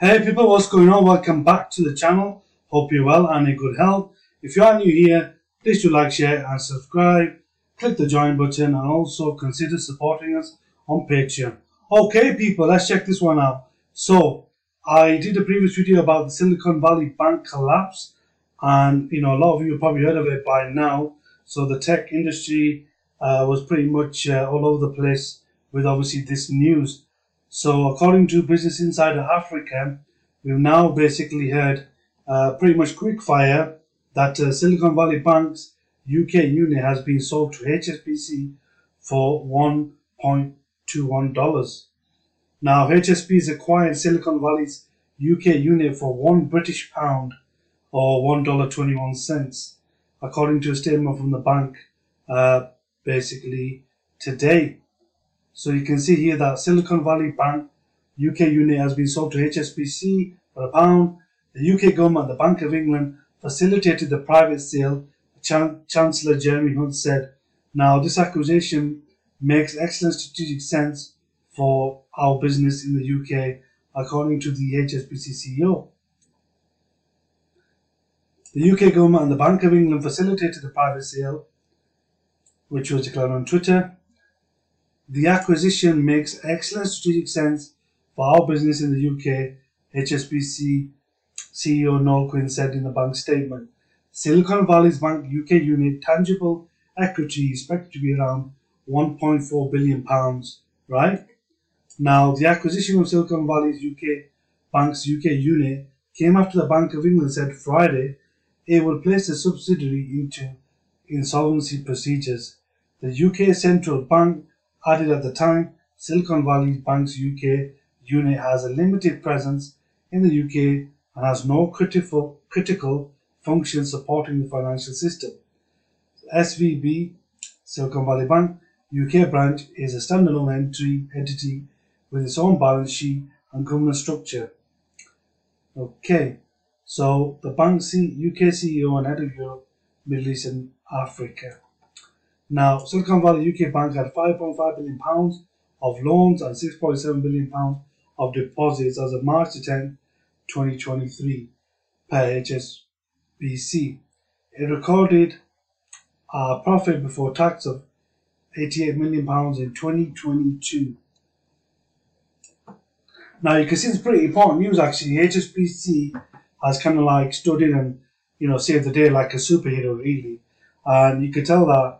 Hey people, what's going on? Welcome back to the channel. Hope you're well and in good health. If you are new here, please do like, share and subscribe. Click the join button and also consider supporting us on Patreon. Okay people, let's check this one out. So I did a previous video about the Silicon Valley Bank collapse, and you know, a lot of you have probably heard of it by now. So the tech industry was pretty much all over the place with obviously this news. So according to Business Insider Africa, we've now basically heard pretty much quickfire that Silicon Valley Bank's UK unit has been sold to HSBC for $1.21. Now HSBC acquired Silicon Valley's UK unit for £1 or $1.21, according to a statement from the bank basically today. So you can see here that Silicon Valley Bank UK unit has been sold to HSBC for £1. The UK government, the Bank of England, facilitated the private sale, Chancellor Jeremy Hunt said. Now, this acquisition makes excellent strategic sense for our business in the UK, according to the HSBC CEO. The UK government and the Bank of England facilitated the private sale, which was declared on Twitter. The acquisition makes excellent strategic sense for our business in the UK, HSBC CEO Noel Quinn said in the bank statement. Silicon Valley's Bank UK unit tangible equity is expected to be around £1.4 billion, right? Now, the acquisition of Silicon Valley's UK Bank's UK unit came after the Bank of England said Friday it will place the subsidiary into insolvency procedures. The UK Central Bank added at the time, Silicon Valley Bank's UK unit has a limited presence in the UK and has no critical function supporting the financial system. SVB, Silicon Valley Bank UK branch, is a standalone entity with its own balance sheet and governance structure. Okay, so the bank's UK CEO and head of Europe, Middle East and Africa. Now, Silicon Valley UK Bank had £5.5 billion of loans and £6.7 billion of deposits as of March 10, 2023, per HSBC. It recorded a profit before tax of £88 million in 2022. Now, you can see it's pretty important news, actually. HSBC has kind of like stood in and, you know, saved the day like a superhero, really. And you can tell that,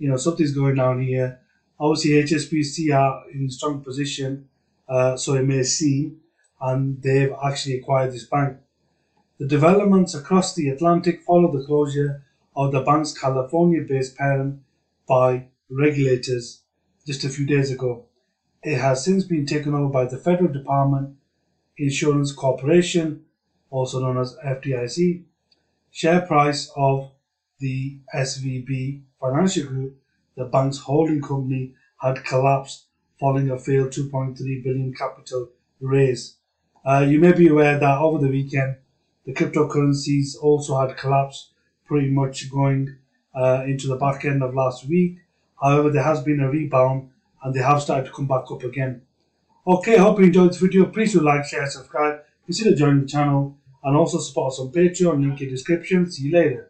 you know, something's going down here. Obviously, HSBC are in strong position, so it may seem, and they've actually acquired this bank. The developments across the Atlantic follow the closure of the bank's California-based parent by regulators just a few days ago. It has since been taken over by the Federal Department Insurance Corporation, also known as FDIC. Share price of the SVB Financial Group, the bank's holding company, had collapsed following a failed $2.3 billion capital raise. You may be aware that over the weekend, the cryptocurrencies also had collapsed, pretty much going into the back end of last week. However, there has been a rebound and they have started to come back up again. Okay, I hope you enjoyed this video. Please do like, share, subscribe, consider joining the channel and also support us on Patreon, link in the description. See you later.